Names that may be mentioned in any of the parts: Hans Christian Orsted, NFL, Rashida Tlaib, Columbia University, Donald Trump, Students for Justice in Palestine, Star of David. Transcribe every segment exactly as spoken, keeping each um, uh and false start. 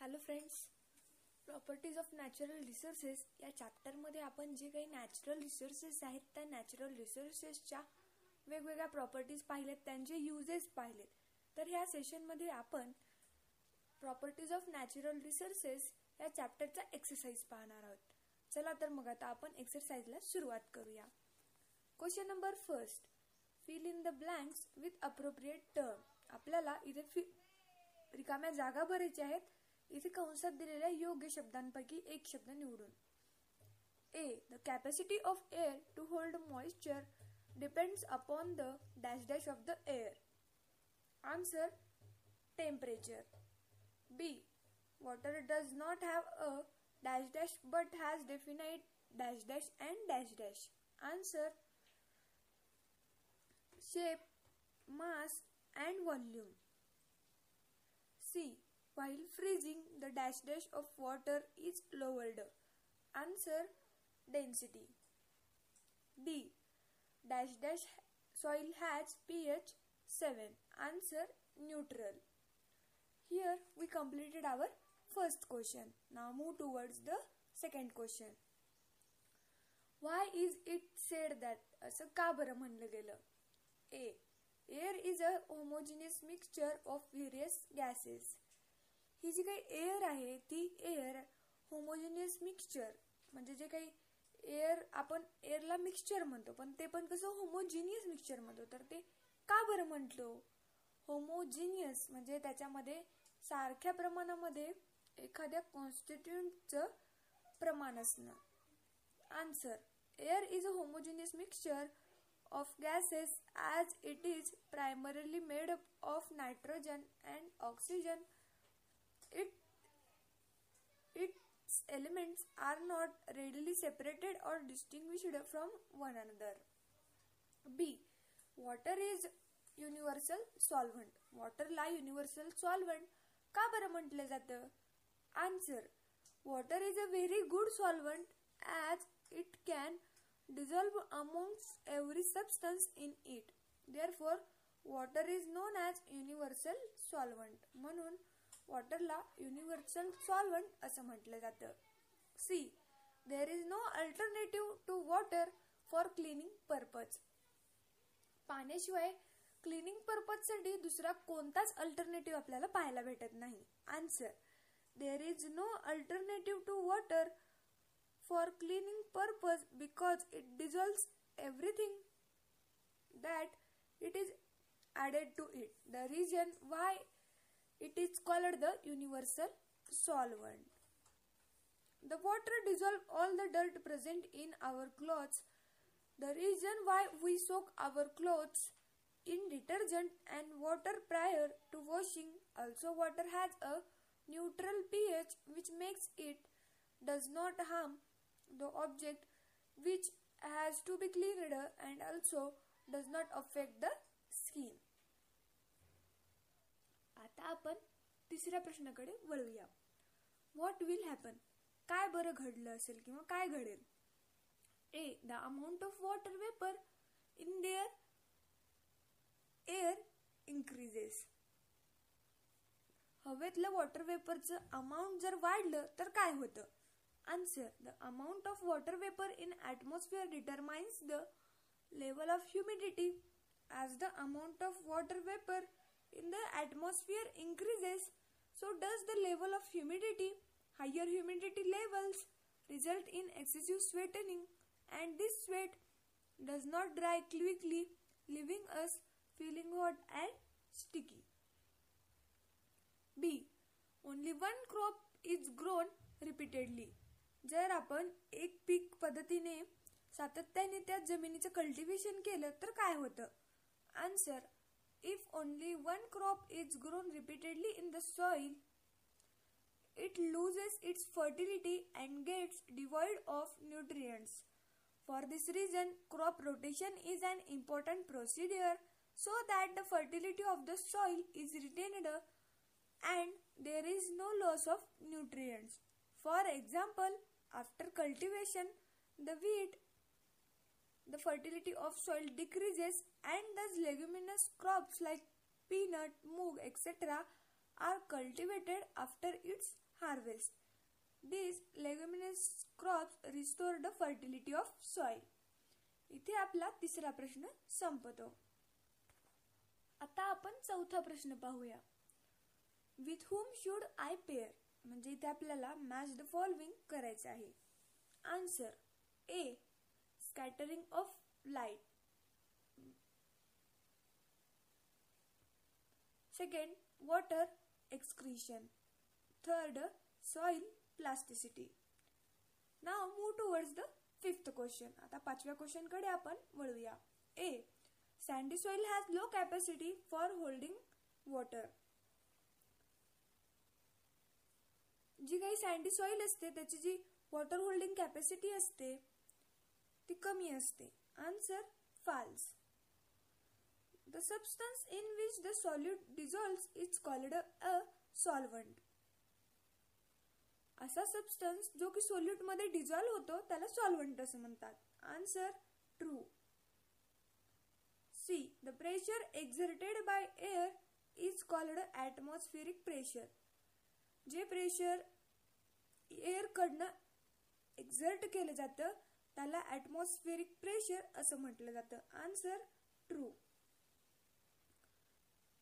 Hello friends, properties of natural resources या चॅप्टरमध्ये आपण जे काही नॅचरल रिसोर्सेस आहेत त्या नॅचरल रिसोर्सेसच्या वेगवेगळ्या प्रॉपर्टीज पाहिलेत, त्यांचे युजेस पाहिलेत. तर ह्या सेशनमध्ये आपण प्रॉपर्टीज ऑफ नॅचरल रिसोर्सेस या चॅप्टरचा एक्सरसाइज पाहणार आहोत. चला तर मग आता आपण एक्सरसाइजला सुरुवात करूया. Question number first, fill in the blanks with appropriate term. आपल्याला इथे फि रिकाम्या जागा भरायच्या आहेत. इथे कंसात दिलेल्या योग्य शब्दांपैकी एक शब्द निवडून. A, the capacity of air to hold moisture depends upon the dash dash of the air. Answer, temperature. B, water does not have a dash dash but has definite dash dash and dash dash. Answer, shape, mass and volume. C, while freezing the dash dash of water is lowered. Answer, density. D, dash dash soil has pH seven. Answer, neutral. Here we completed our first question. Now move towards the second question. Why is it said that asa ka bara manle gelo? A, air is a homogeneous mixture of various gases. ही जी काही air आहे ती air homogeneous mixture, म्हणजे जे काही air आपण एअरला mixture म्हणतो, पण ते पण कसं होमोजिनियस मिक्सचर म्हणतो. तर ते का बरं म्हणतो? होमोजिनियस म्हणजे त्याच्यामध्ये सारख्या प्रमाणामध्ये एखाद्या कॉन्स्टिट्युएंटचं प्रमाण असणं. Answer, air is a homogeneous mixture of gases as it is primarily made up of nitrogen and oxygen. It, its elements are not readily separated or distinguished from one another. B, water is universal solvent. Water la universal solvent ka bara म्हटले जातं? Answer, water is a very good solvent as it can dissolve amongst every substance in it. Therefore, water is known as universal solvent. म्हणून वॉटरला universal solvent असं म्हटलं जातं. C, there is no alternative to water for cleaning purpose. पाण्याशिवाय cleaning पर्पजसाठी दुसरा कोणताच alternative आपल्याला पाहायला भेटत नाही. Answer, there is no alternative to water for cleaning purpose because it dissolves everything that it is added to it. The reason why it is called the universal solvent. The water dissolves all the dirt present in our clothes. The reason why we soak our clothes in detergent and water prior to washing. Also, water has a neutral pH which makes it does not harm the object which has to be cleaned and also does not affect the skin. आता आपण तिसऱ्या प्रश्नाकडे वळूया. What will happen, काय बरं घडलं असेल किंवा काय घडेल? A, the amount of water vapour in there air increases. हवेतलं वॉटर वेपरचं अमाऊंट जर वाढलं तर काय होतं? Answer, the amount of water vapour in atmosphere determines the level of humidity. As the amount of water vapour in the atmosphere increases, so does the level of humidity. Higher humidity levels result in excessive sweating, and this sweat does not dry quickly, leaving us feeling hot and sticky. B, only one crop is grown repeatedly. जर आपण एक peak पद्धतीने सातत्याने त्या जमिनीचं cultivation केलं तर काय होतं? Answer, If only one crop is grown repeatedly in the soil, it loses its fertility and gets devoid of nutrients. For this reason, crop rotation is an important procedure so that the fertility of the soil is retained and there is no loss of nutrients. For example, after cultivation, the wheat, the fertility of soil decreases and thus leguminous crops like peanut, moog, et cetera are cultivated after its harvest. These leguminous crops restore the fertility of soil. इथे आपला तिसरा प्रश्न संपतो. आता आपण चौथा प्रश्न पाहूया. With whom should I pair? म्हणजे इथे आपल्याला match the following करायचं आहे. Answer A. Scattering of light. Second, water excretion. Third, soil plasticity. Now move towards the fifth question. आता पाचव्या क्वेश्चन कडे आपण वळूया. A. Sandy soil has low capacity for holding water. जी काही सँडी सॉइल असते त्याची जी वॉटर होल्डिंग कॅपॅसिटी असते ती कमी असते. Answer false. The substance in which the solute dissolves is called a solvent. असा सबस्टन्स जो की सोल्यूट मध्ये डिझॉल्व्ह होतो त्याला सॉल्व्हंट असं म्हणतात. Answer true. C. The pressure exerted by air is called atmospheric pressure. जे प्रेशर एअर कडनं एक्झर्ट केलं जातं त्याला ॲटमॉस्फिरिक प्रेशर असं म्हटलं जातं. Answer true.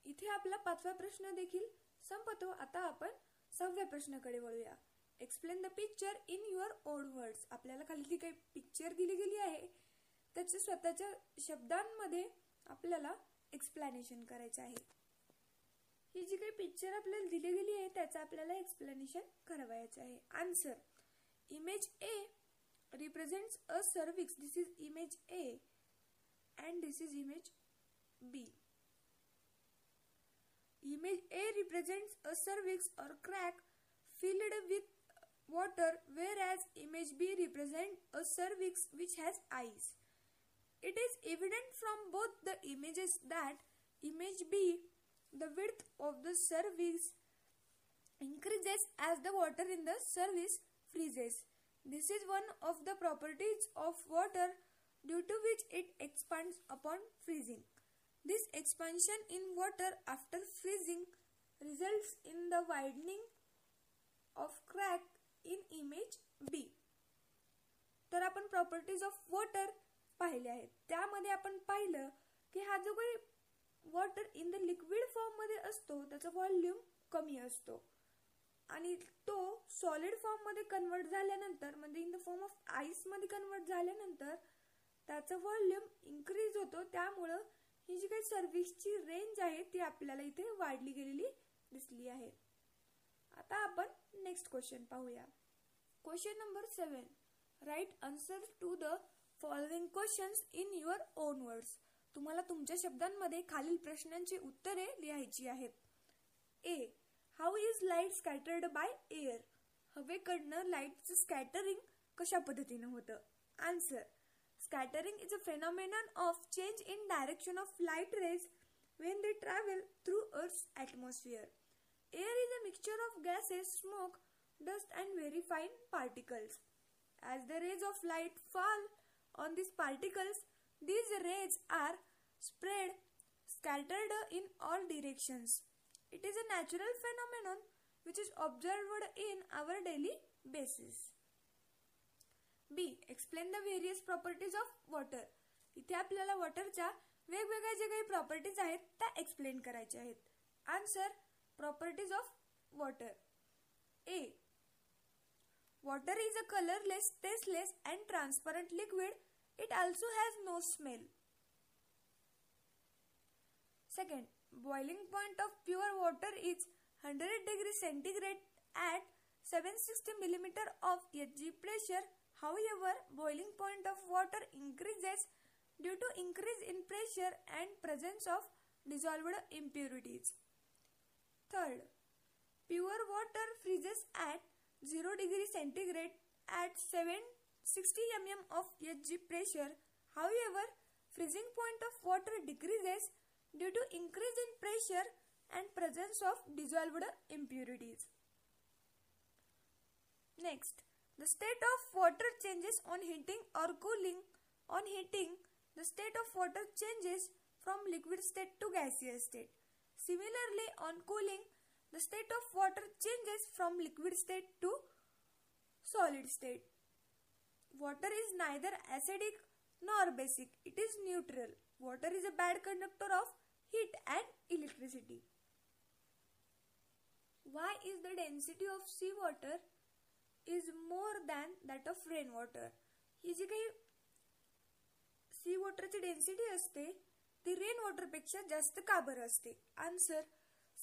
इथे आपला पाचवा प्रश्न देखील संपतो. आता आपण सहाव्या प्रश्नाकडे वळूया. Explain the picture in your own words. आपल्याला खाली जी काही पिक्चर दिली गेली आहे त्याच्या स्वतःच्या शब्दांमध्ये आपल्याला एक्सप्लॅनेशन करायचं आहे. ही जी काही पिक्चर आपल्याला दिली गेली आहे त्याचं आपल्याला एक्सप्लेनेशन करावायचं आहे. Answer image A represents a cervix. This is image A and this is image B. Image A represents a cervix or crack filled with water wear as image B represent a cervix which has eyes. It is evident from both the images that image B the width of the cervix increases as the water in the cervix freezes. This is one of the properties of water due to which it expands upon freezing. This expansion in water after freezing results in the widening of crack in image B. तर आपण properties of water पाहिले आहेत. त्यामध्ये आपण पाहिलं की हा जो काही water in the liquid form मध्ये असतो त्याचा व्हॉल्यूम कमी असतो आणि तो सॉलिड फॉर्म मध्ये कन्वर्ट झाल्यानंतर म्हणजे in the form of ice मध्ये कन्वर्ट झाल्यानंतर त्याचा व्हॉल्यूम इन्क्रीज होतो. त्यामुळं ही जी काही सर्विसची रेंज आहे ती आपल्याला इथे वाढली गेलेली दिसली आहे. आता आपण नेक्स्ट क्वेश्चन पाहूया. Question number seven. Write answer to the following questions in your own words. तुम्हाला तुमच्या शब्दांमध्ये खालील प्रश्नांची उत्तरे लिहायची आहेत. A. How is light scattered by air. हवेकडनं लाईटचं स्कॅटरिंग कशा पद्धतीनं होतं. Answer scattering is a phenomenon of change in direction of light rays when they travel through earth atmosphere. Air is a mixture of gases smoke dust and very fine particles. As the rays of light fall on this particles these rays are spread scattered in all directions. It is a natural phenomenon which is observed in our daily basis. B. Explain the various properties of water. इथे आपल्याला वॉटरच्या वेगवेगळ्या जे काही properties आहेत त्या explain करायच्या आहेत. Answer properties of water. A. Water is a colourless tasteless and transparent liquid. It also has no smell. Second, boiling point of pure water is one hundred degrees centigrade at seven hundred sixty millimeters of Hg pressure. However, boiling point of water increases due to increase in pressure and presence of dissolved impurities. Third, pure water freezes at zero degree centigrade at seven hundred sixty millimeters of Hg pressure. However, freezing point of water decreases due to increase in pressure and presence of dissolved impurities. Next, the state of water changes on heating or cooling. On heating, the state of water changes from liquid state to gaseous state. Similarly, on cooling, the state of water changes from liquid state to solid state. Water is neither acidic nor basic. It is neutral. Water is a bad conductor of heat and electricity. Why is the density of seawater is more than that of rainwater? ही जी काही sea वॉटरची density असते ती rain वॉटरपेक्षा जास्त का बरं असते? Answer,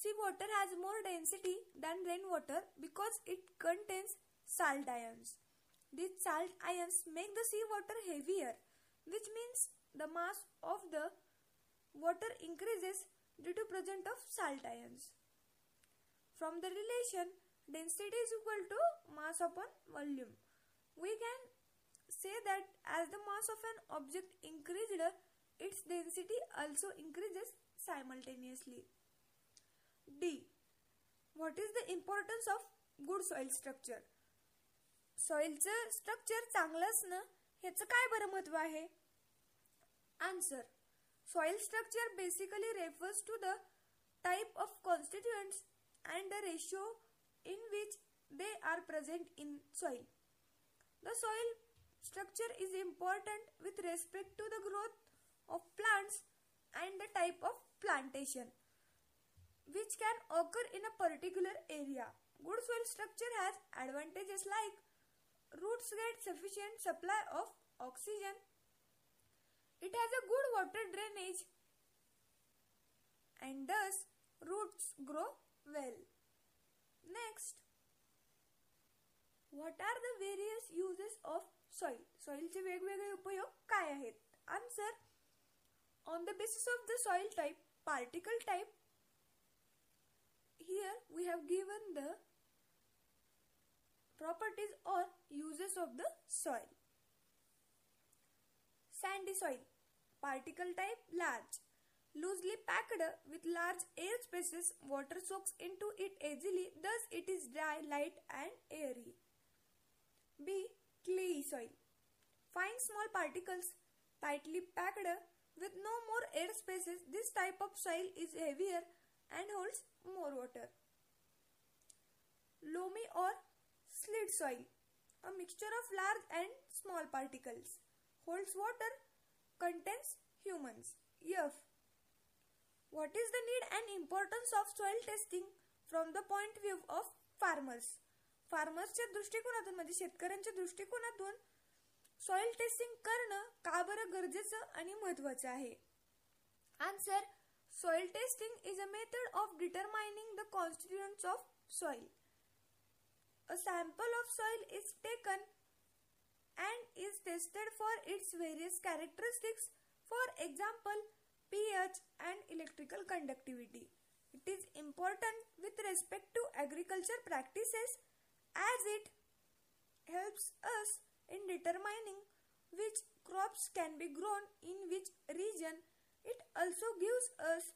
sea water has more density than rain water because it contains salt ions. These salt ions make the sea water heavier, which means the mass of the water increases due to presence of salt ions. From the relation density is equal to mass upon volume, we can say that as the mass of an object increased, its density also increases simultaneously. D. What is the importance of good soil structure? सॉइलचं structure चांगलं असणं ह्याचं काय बरं महत्व आहे? Answer, soil structure basically refers to the type of constituents and the ratio in which they are present in soil. The soil structure is important with respect to the growth of plants and the type of plantation which can occur in a particular area. Good soil structure has advantages like roots get sufficient supply of oxygen, it has a good water drainage, and thus roots grow well. Next, what are the various uses of soil? Soil चे वेगवेगळे उपयोग काय आहेत? Answer, on the basis of the soil type, particle type, here we have given the properties or uses of the soil. Sandy soil, particle type large, loosely packed with large air spaces, water soaks into it easily, thus it is dry, light and airy. B. Clay soil, fine small particles, tightly packed with no more air spaces, this type of soil is heavier and holds more water. Loamy or slit soil, a mixture of large and small particles, holds water, contains humans. F. What is the need and importance of soil testing from the point view of farmers? फार्मर्सच्या दृष्टिकोनातून म्हणजे शेतकऱ्यांच्या दृष्टिकोनातून soil testing करणं का बरं गरजेचं आणि महत्वाचं आहे? Answer, soil testing is a method of determining the constituents of soil. A sample of soil is taken and is tested for its various characteristics, for example, pH and electrical conductivity. It is important with respect to agriculture practices as it helps us in determining which crops can be grown in which region. It also gives us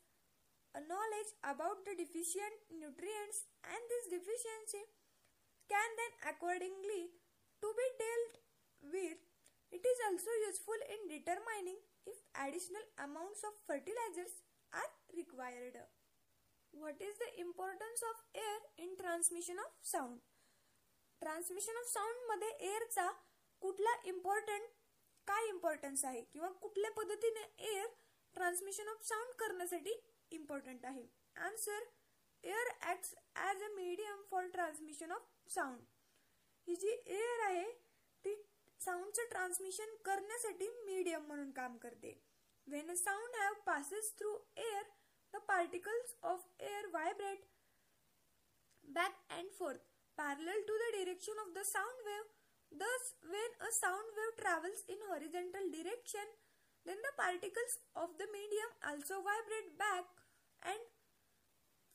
a knowledge about the deficient nutrients, and this deficiency can then accordingly to be dealt with. It is also useful in determining if additional amounts of fertilizers are required. What is the importance of air in transmission of sound? Transmission of sound मध्ये एअरचा कुठला important काय importance आहे किंवा कुठल्या पद्धतीने air transmission of sound करण्यासाठी important आहे? Answer, air acts as a medium for transmission of sound. ही जी एअर आहे ती साऊंडचं ट्रान्समिशन करण्यासाठी मीडियम म्हणून काम करते. When a sound have passes through air, the particles of air vibrate back and forth parallel to the direction of the sound wave. Thus when a sound wave travels in horizontal direction, Then the particles of the medium also vibrate back and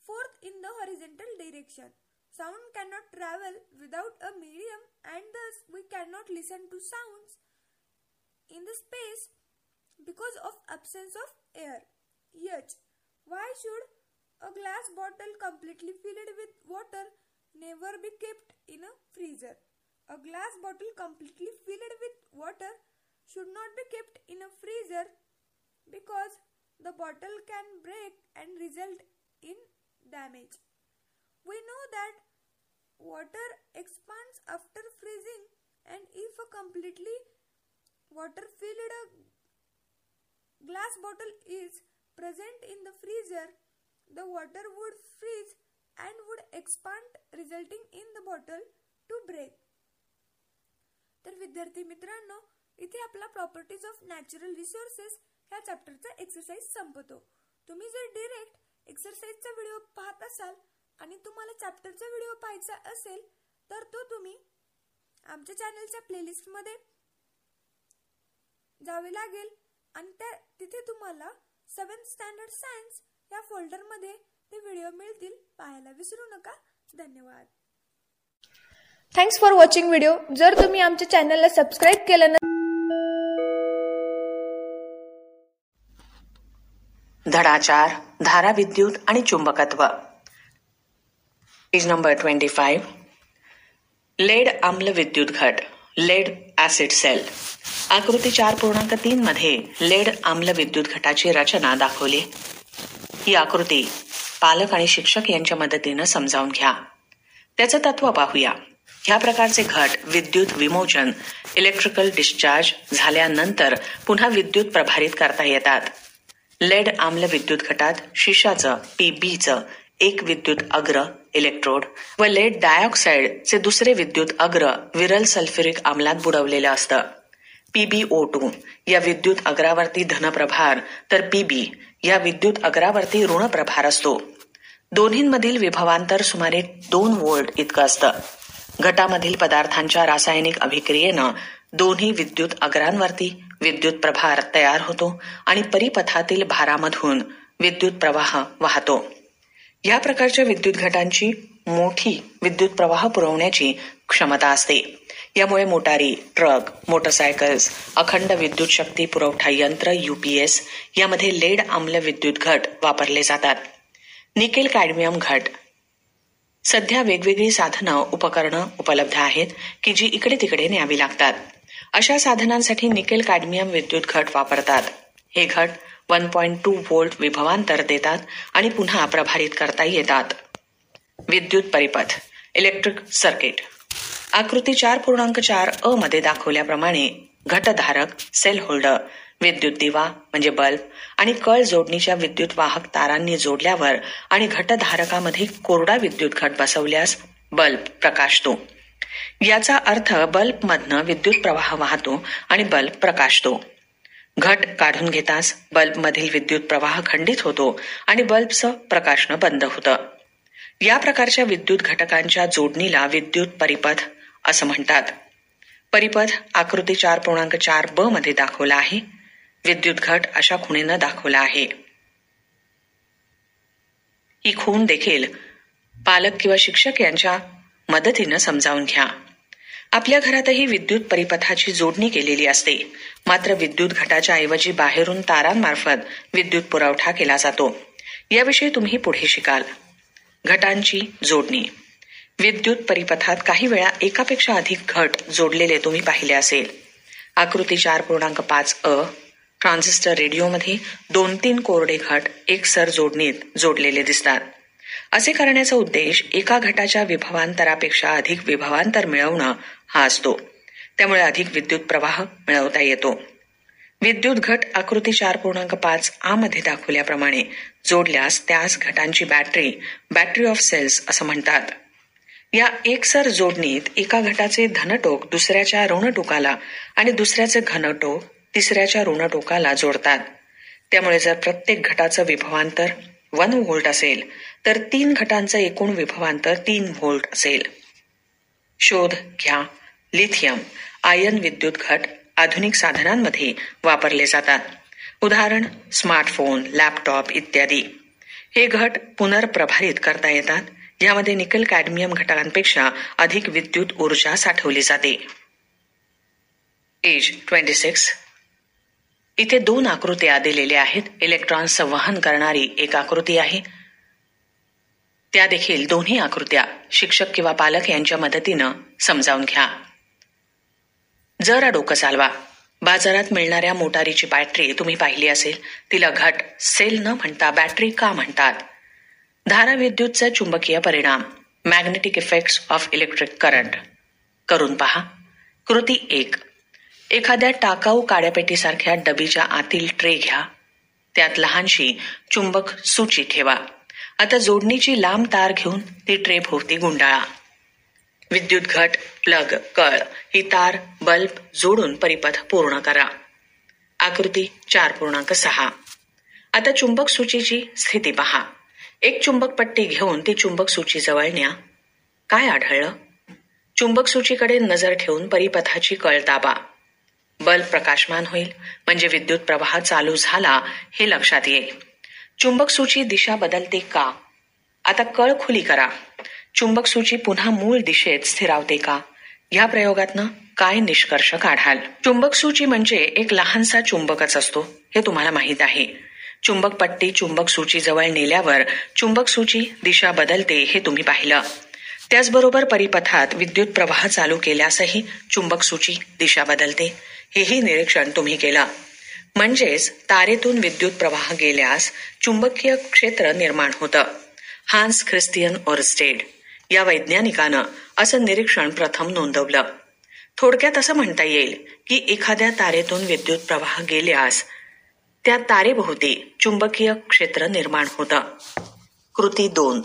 forth in the horizontal direction. Sound cannot travel without a medium, and thus we cannot listen to sounds in the space because of absence of air. Yet, why should a glass bottle completely filled with water never be kept in a freezer? A glass bottle completely filled with water should not be kept in a freezer because the bottle can break and result in damage. We know that water expands after freezing, and if a completely water filled glass bottle is present in the freezer, the water would freeze and would expand, resulting in the bottle to break. तर विद्यार्थी मित्रांनो, इथे आपला properties of natural resources ह्या चॅप्टरचा exercise संपतो. तुम्ही जर direct एक्सरसाइजचा video पाहत असाल आणि तुम्हाला चॅप्टरचा व्हिडिओ पाहायचा असेल तर तो तुम्ही आमच्या चॅनलच्या प्लेलिस्टमध्ये जावे लागेल आणि त्या तिथे तुम्हाला सेवन्थ स्टँडर्ड सायन्स या फोल्डरमध्ये ते व्हिडिओ मिळतील. पाहायला विसरू नका. धन्यवाद. Thanks for watching video. जर तुम्ही आमच्या चॅनलला सबस्क्राईब केलं नसेल. धडाचार, धारा विद्युत आणि चुंबकत्व. Page number twenty five. Lead आम्ल विद्युत घट, लेड ऍसिड सेल. आकृती चार पूर्णांक तीन मध्ये लेड आम्ल विद्युत घटाची रचना दाखवली. ही आकृती पालक आणि शिक्षक यांच्या मदतीनं समजावून घ्या. त्याचं तत्व पाहूया. ह्या प्रकारचे घट विद्युत विमोचन, इलेक्ट्रिकल डिस्चार्ज झाल्यानंतर पुन्हा विद्युत प्रभारित करता येतात. लेड आम्ल विद्युत घटात शिशाचं पीबीचं एक विद्युत अग्र इलेक्ट्रोड व लेड डायऑक्साईडचे दुसरे विद्युत अग्र विरल सल्फ्युरिक आम्लात बुडवलेलं असतं. पीबीओ टू या विद्युत अग्रावरती धनप्रभार तर पीबी या विद्युत अग्रावरती ऋणप्रभार असतो. दोन्हींमधील विभवांतर सुमारे दोन व्होल्ट इतकं असतं. घटामधील पदार्थांच्या रासायनिक अभिक्रियेनं दोन्ही विद्युत अग्रांवरती विद्युत प्रभार तयार होतो आणि परिपथातील भारामधून विद्युत प्रवाह वाहतो. या प्रकारच्या विद्युत घटांची मोठी विद्युत प्रवाह पुरवण्याची क्षमता असते. यामुळे मोटारी, ट्रक, मोटरसायकल्स, अखंड विद्युत शक्ती पुरवठा यंत्र यूपीएस यामध्ये लेड आम्ल विद्युत घट वापरले जातात. निकेल कॅडमियम घट. सध्या वेगवेगळी साधनं, उपकरणं उपलब्ध आहेत की जी इकडे तिकडे न्यावी लागतात. अशा साधनांसाठी निकेल कॅडमियम विद्युत घट वापरतात. हे घट वन पॉईंट टू व्होल्ट विभवांतर देतात आणि पुन्हा प्रभारित करता येतात. विद्युत परिपथ, इलेक्ट्रिक सर्किट. आकृती चार पूर्णांक चार अ मध्ये दाखवल्याप्रमाणे घटधारक, सेल होल्डर, विद्युत दिवा म्हणजे बल्ब आणि कळ जोडणीच्या विद्युत वाहक तारांनी जोडल्यावर आणि घटधारकामध्ये कोरडा विद्युत घट बसवल्यास बल्ब प्रकाशतो. याचा अर्थ बल्बमधनं विद्युत प्रवाह वाहतो आणि बल्ब प्रकाशतो. घट काढून घेताच बल्बमधील विद्युत प्रवाह खंडित होतो आणि बल्बचं प्रकाशनं बंद होतं. या प्रकारच्या विद्युत घटकांच्या जोडणीला विद्युत परिपथ असं म्हणतात. परिपथ आकृती चार पूर्णांक चार ब मध्ये दाखवला आहे. विद्युत घट अशा खुणेनं दाखवला आहे. ही खूण देखील पालक किंवा शिक्षक यांच्या मदतीनं समजावून घ्या. आपल्या घरातही विद्युत परिपथाची जोडणी केलेली असते, मात्र विद्युत घटाच्या ऐवजी बाहेरून तारांमार्फत विद्युत पुरवठा केला जातो. याविषयी तुम्ही पुढे शिकाल. घटांची जोडणी. विद्युत परिपथात काही वेळा एकापेक्षा अधिक घट जोडलेले तुम्ही पाहिले असेल. आकृती चार पूर्णांक पाच अ. ट्रान्झिस्टर रेडिओमध्ये दोन तीन कोरडे घट एकसर जोडणीत जोडलेले दिसतात. असे करण्याचा उद्देश एका घटाच्या विभवांतरापेक्षा अधिक विभवांतर मिळवणं हा असतो. त्यामुळे अधिक विद्युत प्रवाह मिळवता येतो. विद्युत घट आकृती चार पूर्णांक पाच आ मध्ये दाखवल्याप्रमाणे जोडल्यास त्यास घटांची बॅटरी, बॅटरी ऑफ सेल्स असं म्हणतात. या एकसर जोडणीत एका घटाचे धनटोक दुसऱ्याच्या ऋणटोकाला आणि दुसऱ्याचे घनटोक तिसऱ्याच्या ऋणटोकाला जोडतात. त्यामुळे जर प्रत्येक घटाचं विभवांतर वन व्होल्ट असेल तर तीन घटांचं एकूण विभवांतर तीन व्होल्ट असेल. शोध घ्या. लिथियम आयन विद्युत घट आधुनिक साधनांमध्ये वापरले जातात. उदाहरण स्मार्टफोन, लॅपटॉप इत्यादी. हे घट पुनर्प्रभारित करता येतात, ज्यामध्ये निकल कॅडमियम घटकांपेक्षा अधिक विद्युत ऊर्जा साठवली जाते. एज ट्वेंटी सिक्स. इथे दोन आकृत्या दिलेल्या आहेत. इलेक्ट्रॉन्सचं वहन करणारी एक आकृती आहे, त्या देखील दोन्ही आकृत्या शिक्षक किंवा पालक यांच्या मदतीनं समजावून घ्या. जरा डोकं चालवा. बाजारात मिळणाऱ्या मोटारीची बॅटरी तुम्ही पाहिली असेल. तिला घट सेल न म्हणता बॅटरी का म्हणतात? धाराविद्युतचा चुंबकीय परिणाम, magnetic effects of electric current. करून पहा. कृती एक. एखाद्या टाकाऊ काड्यापेटीसारख्या डबीच्या आतील ट्रे घ्या. त्यात लहानशी चुंबक सूची ठेवा. आता जोडणीची लांब तार घेऊन ती ट्रे भोवती गुंडाळा. विद्युत घट, प्लग, कळ ही तार बल्ब जोडून परिपथ पूर्ण करा. आकृती चार पूर्णांक सहा. आता चुंबक सूचीची स्थिती पहा. एक चुंबक पट्टी घेऊन ती चुंबक सूची जवळ न्या. काय आढळलं? चुंबक सूचीकडे नजर ठेवून परिपथाची कळ दाबा. बल्ब प्रकाशमान होईल, म्हणजे विद्युत प्रवाह चालू झाला हे लक्षात येईल. चुंबक सूची दिशा बदलते का? आता कळ खुली करा. चुंबक सूची पुन्हा मूळ दिशेत स्थिरावते का? या प्रयोगातनं काय निष्कर्ष काढाल? चुंबक सूची म्हणजे एक लहानसा चुंबकच असतो, हे तुम्हाला माहीत आहे. चुंबक पट्टी चुंबक सूची जवळ नेल्यावर चुंबक सूची दिशा बदलते हे तुम्ही पाहिलं. त्याचबरोबर परिपथात विद्युत प्रवाह चालू केल्यासही चुंबक सूची दिशा बदलते हेही निरीक्षण तुम्ही केलं. म्हणजेच तारेतून विद्युत प्रवाह गेल्यास चुंबकीय क्षेत्र निर्माण होतं. हान्स ख्रिस्तियन ओरस्टेड या वैज्ञानिकानं असं निरीक्षण प्रथम नोंदवलं. थोडक्यात असं म्हणता येईल की एखाद्या तारेतून विद्युत प्रवाह गेल्यास त्या तारेभोवती चुंबकीय क्षेत्र निर्माण होतं. कृती दोन.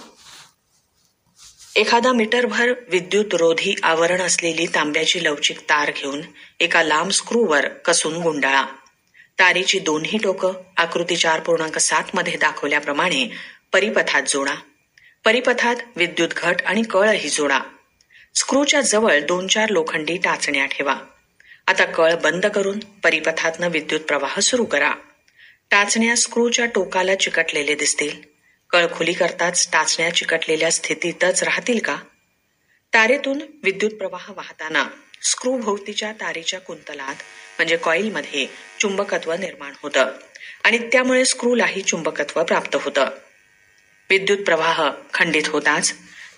एखादा मीटरभर विद्युतरोधी आवरण असलेली तांब्याची लवचिक तार घेऊन एका लांब स्क्रूवर कसून गुंडाळा. तारेची दोन्ही टोकं आकृती चार पूर्णांक सात मध्ये दाखवल्याप्रमाणे परिपथात जोडा. परिपथात विद्युत घट आणि कळही जोडा. स्क्रूच्या जवळ दोन चार लोखंडी टाचण्या ठेवा. आता कळ बंद करून परिपथातनं विद्युत प्रवाह सुरू करा. टाचण्या स्क्रूच्या टोकाला चिकटलेले दिसतील. कळ खुली करताच टाचण्या चिकटलेल्या स्थितीतच राहतील का? तारेतून विद्युत प्रवाह वाहताना स्क्रू भोवतीच्या तारेच्या कुंतलात म्हणजे कॉईलमध्ये चुंबकत्व निर्माण होतं आणि त्यामुळे स्क्रूलाही चुंबकत्व प्राप्त होतं. विद्युत प्रवाह खंडित होताच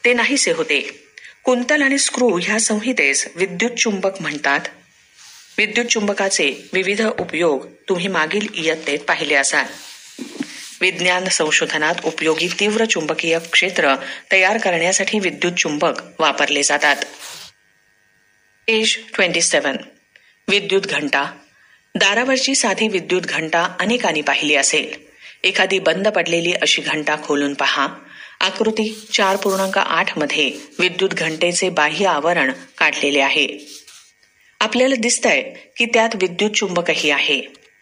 ते नाहीसे होते. कुंतल आणि स्क्रू ह्या संहितेस विद्युत चुंबक म्हणतात. विद्युत चुंबकाचे विविध उपयोग तुम्ही मागील इयत्तेत पाहिले असाल. विज्ञान संशोधनात उपयोगी तीव्र चुंबकीय क्षेत्र तयार करण्यासाठी विद्युत चुंबक वापरले जातात. As twenty seven. विद्युत घंटा. दारावरची साधी विद्युत घंटा अनेकांनी पाहिली असेल. एखादी बंद पडलेली अशी घंटा खोलून पहा. आकृती चार पूर्णांक आठ मध्ये विद्युत घंटेचे बाह्य आवरण काढलेले आहे. आपल्याला दिसतंय की त्यात विद्युत चुंबकही आहे.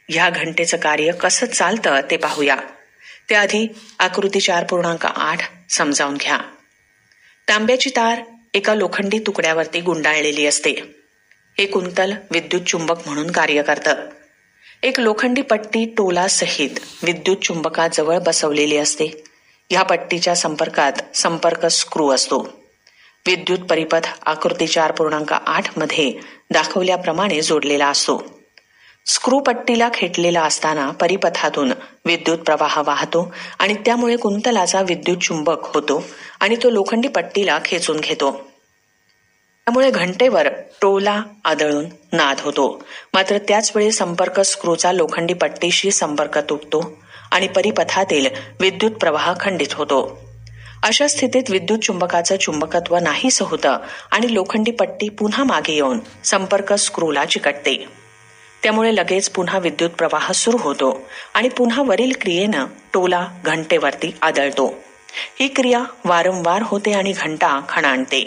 ह्या घंटेचं कार्य कसं चालतं ते पाहूया. त्याआधी आकृती चार पूर्णांक आठ समजावून घ्या. तांब्याची तार एका लोखंडी तुकड्यावरती गुंडाळलेली असते. हे कुंतल विद्युत चुंबक म्हणून कार्य करतं. एक लोखंडी पट्टी टोलासहित विद्युत चुंबकाजवळ बसवलेली असते. ह्या पट्टीच्या संपर्कात संपर्क स्क्रू असतो. विद्युत परिपथ आकृती चार पूर्णांक आठ मध्ये दाखवल्याप्रमाणे जोडलेला असतो. स्क्रू पट्टीला खेटलेला असताना परिपथातून विद्युत प्रवाह वाहतो आणि त्यामुळे कुंतलाचा विद्युत चुंबक होतो आणि तो लोखंडी पट्टीला खेचून घेतो. त्यामुळे घंटेवर टोला आदळून नाद होतो. मात्र त्याच वेळी संपर्क स्क्रूचा लोखंडी पट्टीशी संपर्क तुटतो आणि परिपथातील विद्युत प्रवाह खंडित होतो. अशा स्थितीत विद्युत चुंबकाचं चुंबकत्व नाहीसं होतं आणि लोखंडी पट्टी पुन्हा मागे येऊन संपर्क स्क्रूला चिकटते. त्यामुळे लगेच पुन्हा विद्युत प्रवाह सुरू होतो आणि पुन्हा वरील क्रियेनं टोला घंटेवरती आदळतो. ही क्रिया वारंवार होते आणि घंटा खणाणते.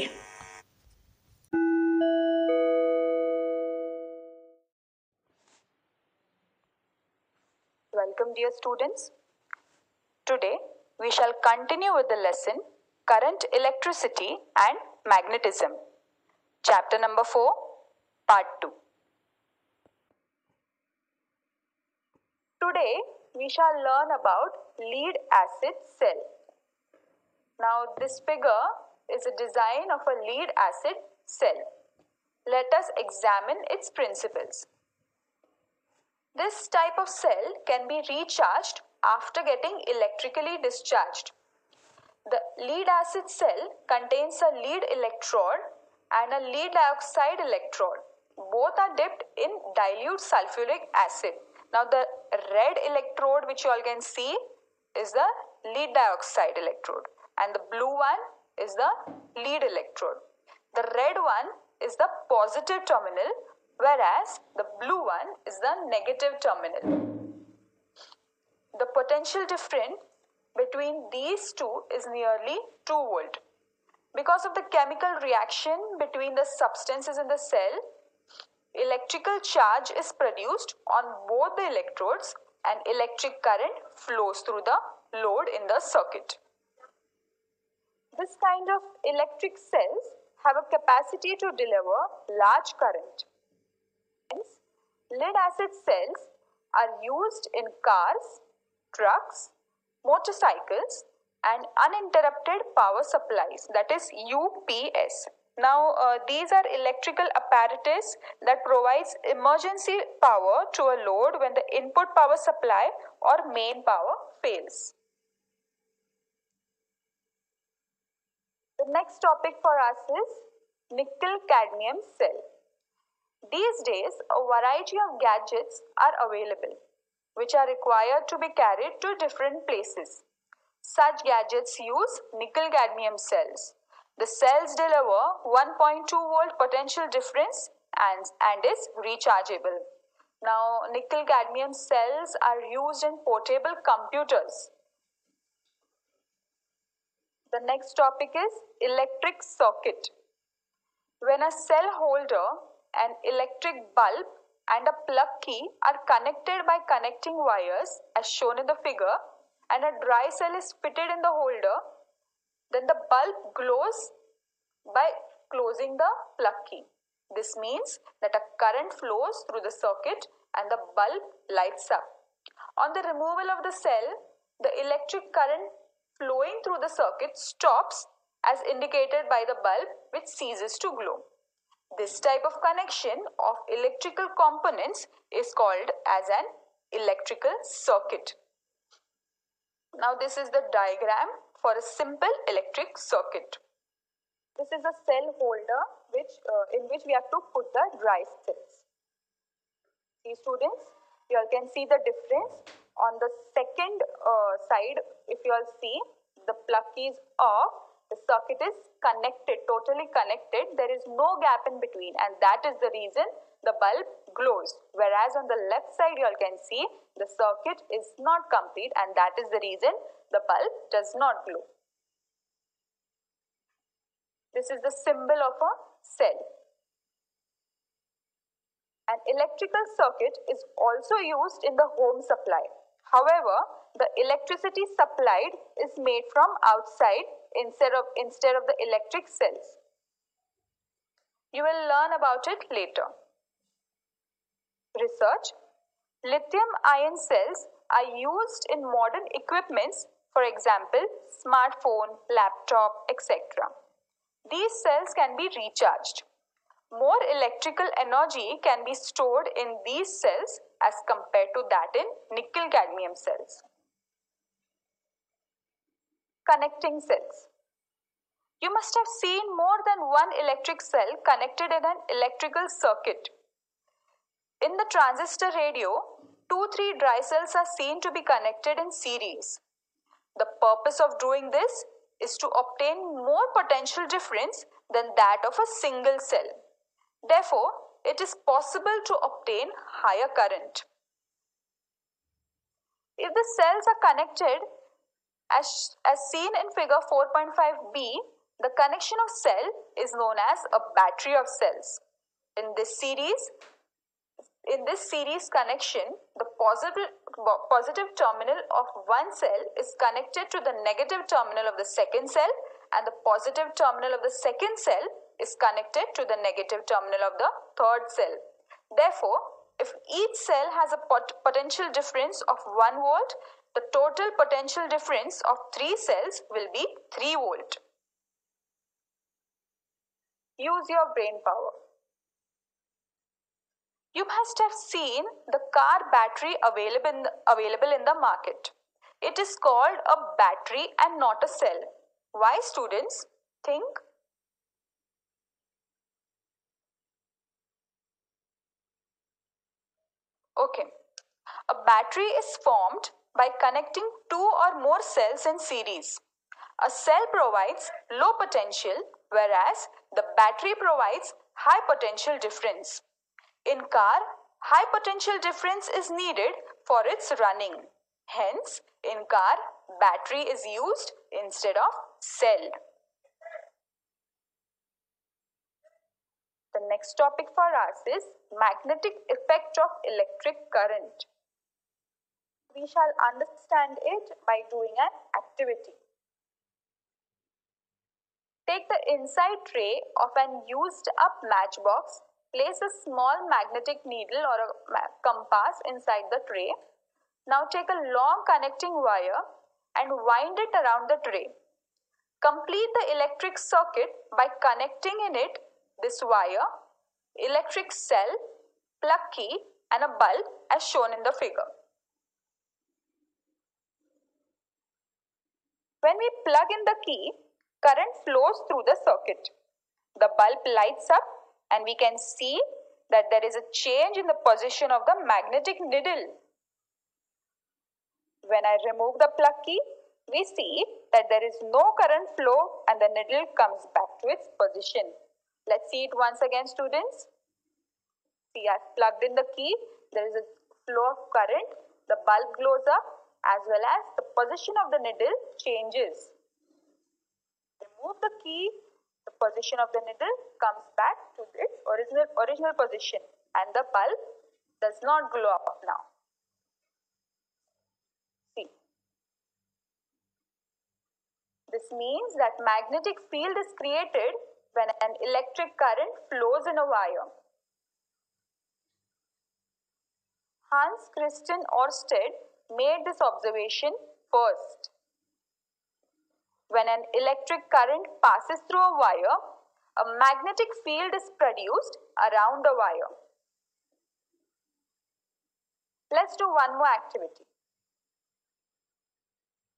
Welcome dear students. Today we shall continue with the lesson Current, Electricity and Magnetism, Chapter number four, Part two. Today, we shall learn about lead acid cell. Now, this figure is a design of a lead acid cell. Let us examine its principles. This type of cell can be recharged after getting electrically discharged. The lead acid cell contains a lead electrode and a lead dioxide electrode. Both are dipped in dilute sulfuric acid. Now the red electrode which you all can see is the lead dioxide electrode and the blue one is the lead electrode. The red one is the positive terminal, whereas the blue one is the negative terminal. The potential difference between these two is nearly two volt. Because of the chemical reaction between the substances in the cell, electrical charge is produced on both the electrodes and electric current flows through the load in the circuit. This kind of electric cells have a capacity to deliver large current. Hence, lead acid cells are used in cars, trucks, motorcycles and uninterrupted power supplies, that is U P S. Now, uh, these are electrical apparatus that provides emergency power to a load when the input power supply or main power fails. The next topic for us is nickel-cadmium cell. These days, a variety of gadgets are available, which are required to be carried to different places. Such gadgets use nickel-cadmium cells. The cells deliver one point two volt potential difference and, and is rechargeable. Now, nickel-cadmium cells are used in portable computers. The next topic is electric circuit. When a cell holder, an electric bulb and a plug key are connected by connecting wires as shown in the figure and a dry cell is fitted in the holder, then the bulb glows by closing the plug key. This means that a current flows through the circuit and the bulb lights up. On the removal of the cell, the electric current flowing through the circuit stops as indicated by the bulb, which ceases to glow. This type of connection of electrical components is called as an electrical circuit. Now this is the diagram for a simple electric circuit. This is a cell holder which uh, in which we have to put the dry cells. See students, you all can see the difference. On the second uh, side, if you all see, the plug is off, the circuit is connected, totally connected. There is no gap in between and that is the reason the bulb glows. Whereas on the left side, you all can see, the circuit is not complete and that is the reason the bulb does not glow. This is the symbol of a cell. An electrical circuit is also used in the home supply. However, the electricity supplied is made from outside instead of, instead of the electric cells. You will learn about it later. Research. Lithium-ion cells are used in modern equipments, for example, smartphone, laptop, et cetera. These cells can be recharged. More electrical energy can be stored in these cells as compared to that in nickel-cadmium cells. Connecting cells. You must have seen more than one electric cell connected in an electrical circuit. In the transistor radio, two, three dry cells are seen to be connected in series. The purpose of doing this is to obtain more potential difference than that of a single cell. Therefore, it is possible to obtain higher current. If the cells are connected, as, as seen in figure four point five b, the connection of cell is known as a battery of cells. In this series, In this series connection, the positive, positive terminal of one cell is connected to the negative terminal of the second cell and the positive terminal of the second cell is connected to the negative terminal of the third cell. Therefore, If each cell has a pot- potential difference of one volt, the total potential difference of three cells will be three volt. Use your brain power. You must have seen the car battery available in the, available in the market. It is called a battery and not a cell. Why, students? Think. Okay. A battery is formed by connecting two or more cells in series. A cell provides low potential, whereas the battery provides high potential difference. In car, high potential difference is needed for its running. Hence, in car, battery is used instead of cell. The next topic for us is magnetic effect of electric current. We shall understand it by doing an activity. Take the inside tray of an used up matchbox. Place a small magnetic needle or a compass inside the tray. Now take a long connecting wire and wind it around the tray. Complete the electric circuit by connecting in it this wire, electric cell, plug key and a bulb as shown in the figure. When we plug in the key, current flows through the circuit. The bulb lights up. And we can see that there is a change in the position of the magnetic needle. When I remove the plug key, we see that there is no current flow and the needle comes back to its position. Let's see it once again, students. See, I've plugged in the key, there is a flow of current, the bulb glows up as well as the position of the needle changes. Remove the key. The position of the needle comes back to its original original position and the bulb does not glow up now. See. This means that magnetic field is created when an electric current flows in a wire. Hans Christian Orsted made this observation first. When an electric current passes through a wire, a magnetic field is produced around the wire. Let's do one more activity.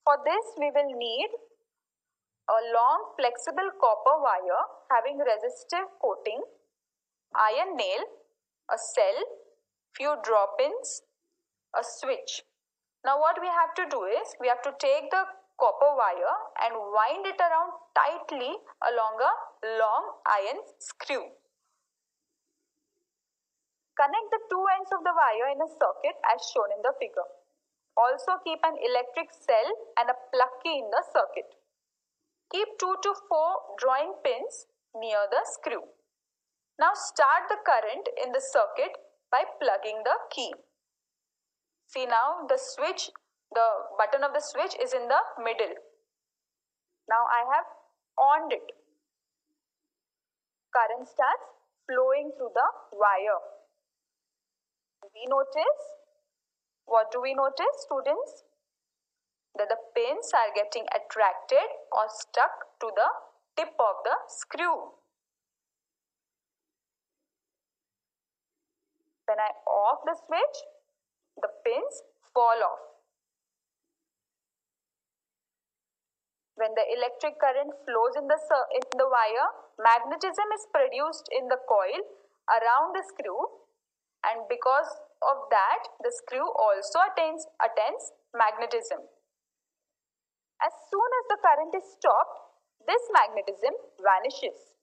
For this, we will need a long flexible copper wire having resistive coating, iron nail, a cell, few draw pins, a switch. Now what we have to do is, we have to take the copper wire and wind it around tightly along a long iron screw. Connect the two ends of the wire in a circuit as shown in the figure. Also keep an electric cell and a plug key in the circuit. Keep two to four drawing pins near the screw. Now start the current in the circuit by plugging the key. See now the switch The button of the switch is in the middle. Now I have on it. Current starts flowing through the wire. We notice, what do we notice, students? That the pins are getting attracted or stuck to the tip of the screw. When I off the switch, the pins fall off. When the electric current flows in the, in the wire, magnetism is produced in the coil around the screw, and because of that, the screw also attains, attains magnetism. As soon as the current is stopped, this magnetism vanishes.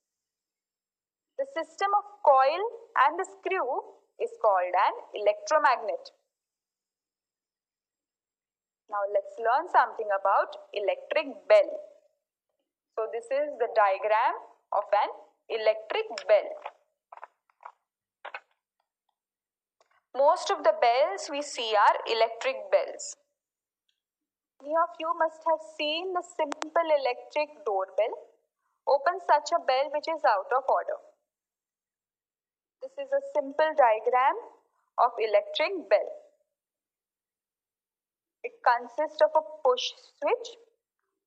The system of coil and the screw is called an electromagnet. Now let's learn something about electric bell. So this is the diagram of an electric bell. Most of the bells we see are electric bells. Many of you must have seen the simple electric doorbell. Open such a bell which is out of order. This is a simple diagram of electric bell. It consists of a push switch,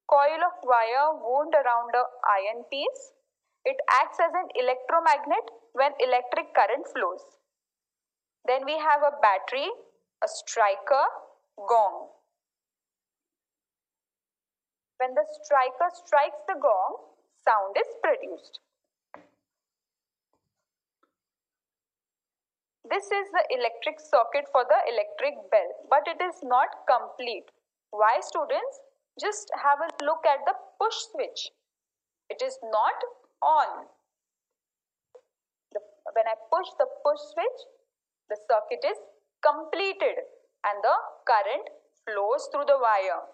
coil of wire wound around an iron piece. It acts as an electromagnet when electric current flows. Then we have a battery, a striker, gong. When the striker strikes the gong, sound is produced. This is the electric circuit for the electric bell, but it is not complete. Why, students? Just have a look at the push switch. It is not on. The, when I push the push switch, the circuit is completed and the current flows through the wire.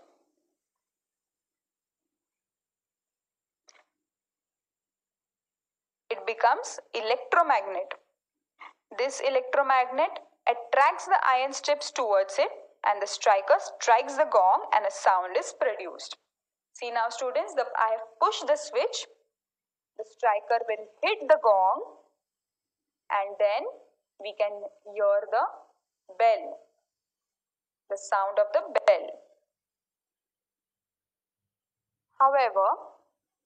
It becomes electromagnet. This electromagnet attracts the iron strips towards it, and the striker strikes the gong and a sound is produced. See now students, the, I have pushed the switch. The striker will hit the gong and then we can hear the bell, the sound of the bell. However,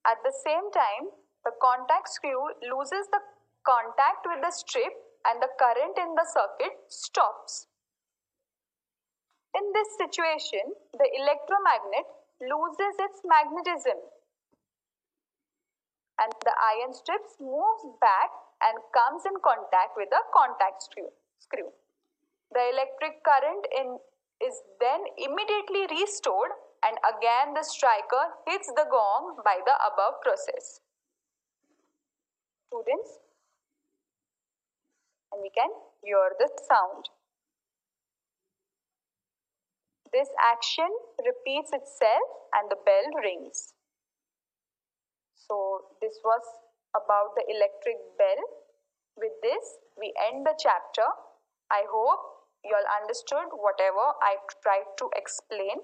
at the same time, the contact screw loses the contact with the strip and the current in the circuit stops. In this situation, the electromagnet loses its magnetism and the iron strips moves back and comes in contact with the contact screw. screw. The electric current in is then immediately restored and again the striker hits the gong by the above process. Students, and we can hear the sound. This action repeats itself and the bell rings. So this was about the electric bell. With this, we end the chapter. I hope you all understood whatever I tried to explain.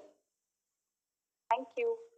Thank you.